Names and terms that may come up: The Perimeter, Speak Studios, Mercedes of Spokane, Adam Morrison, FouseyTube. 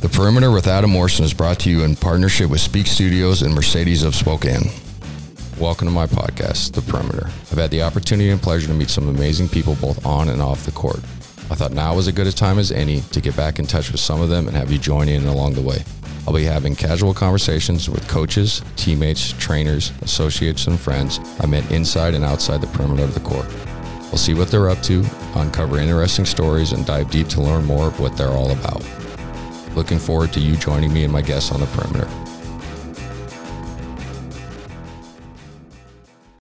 The Perimeter with Adam Morrison is brought to you in partnership with Speak Studios and Mercedes of Spokane. Welcome to my podcast, The Perimeter. I've had the opportunity and pleasure to meet some amazing people both on and off the court. I thought now was as good a time as any to get back in touch with some of them and have you join in along the way. I'll be having casual conversations with coaches, teammates, trainers, associates, and friends I met inside and outside the perimeter of the court. We'll see what they're up to, uncover interesting stories, and dive deep to learn more of what they're all about. Looking forward to you joining me and my guests on The Perimeter.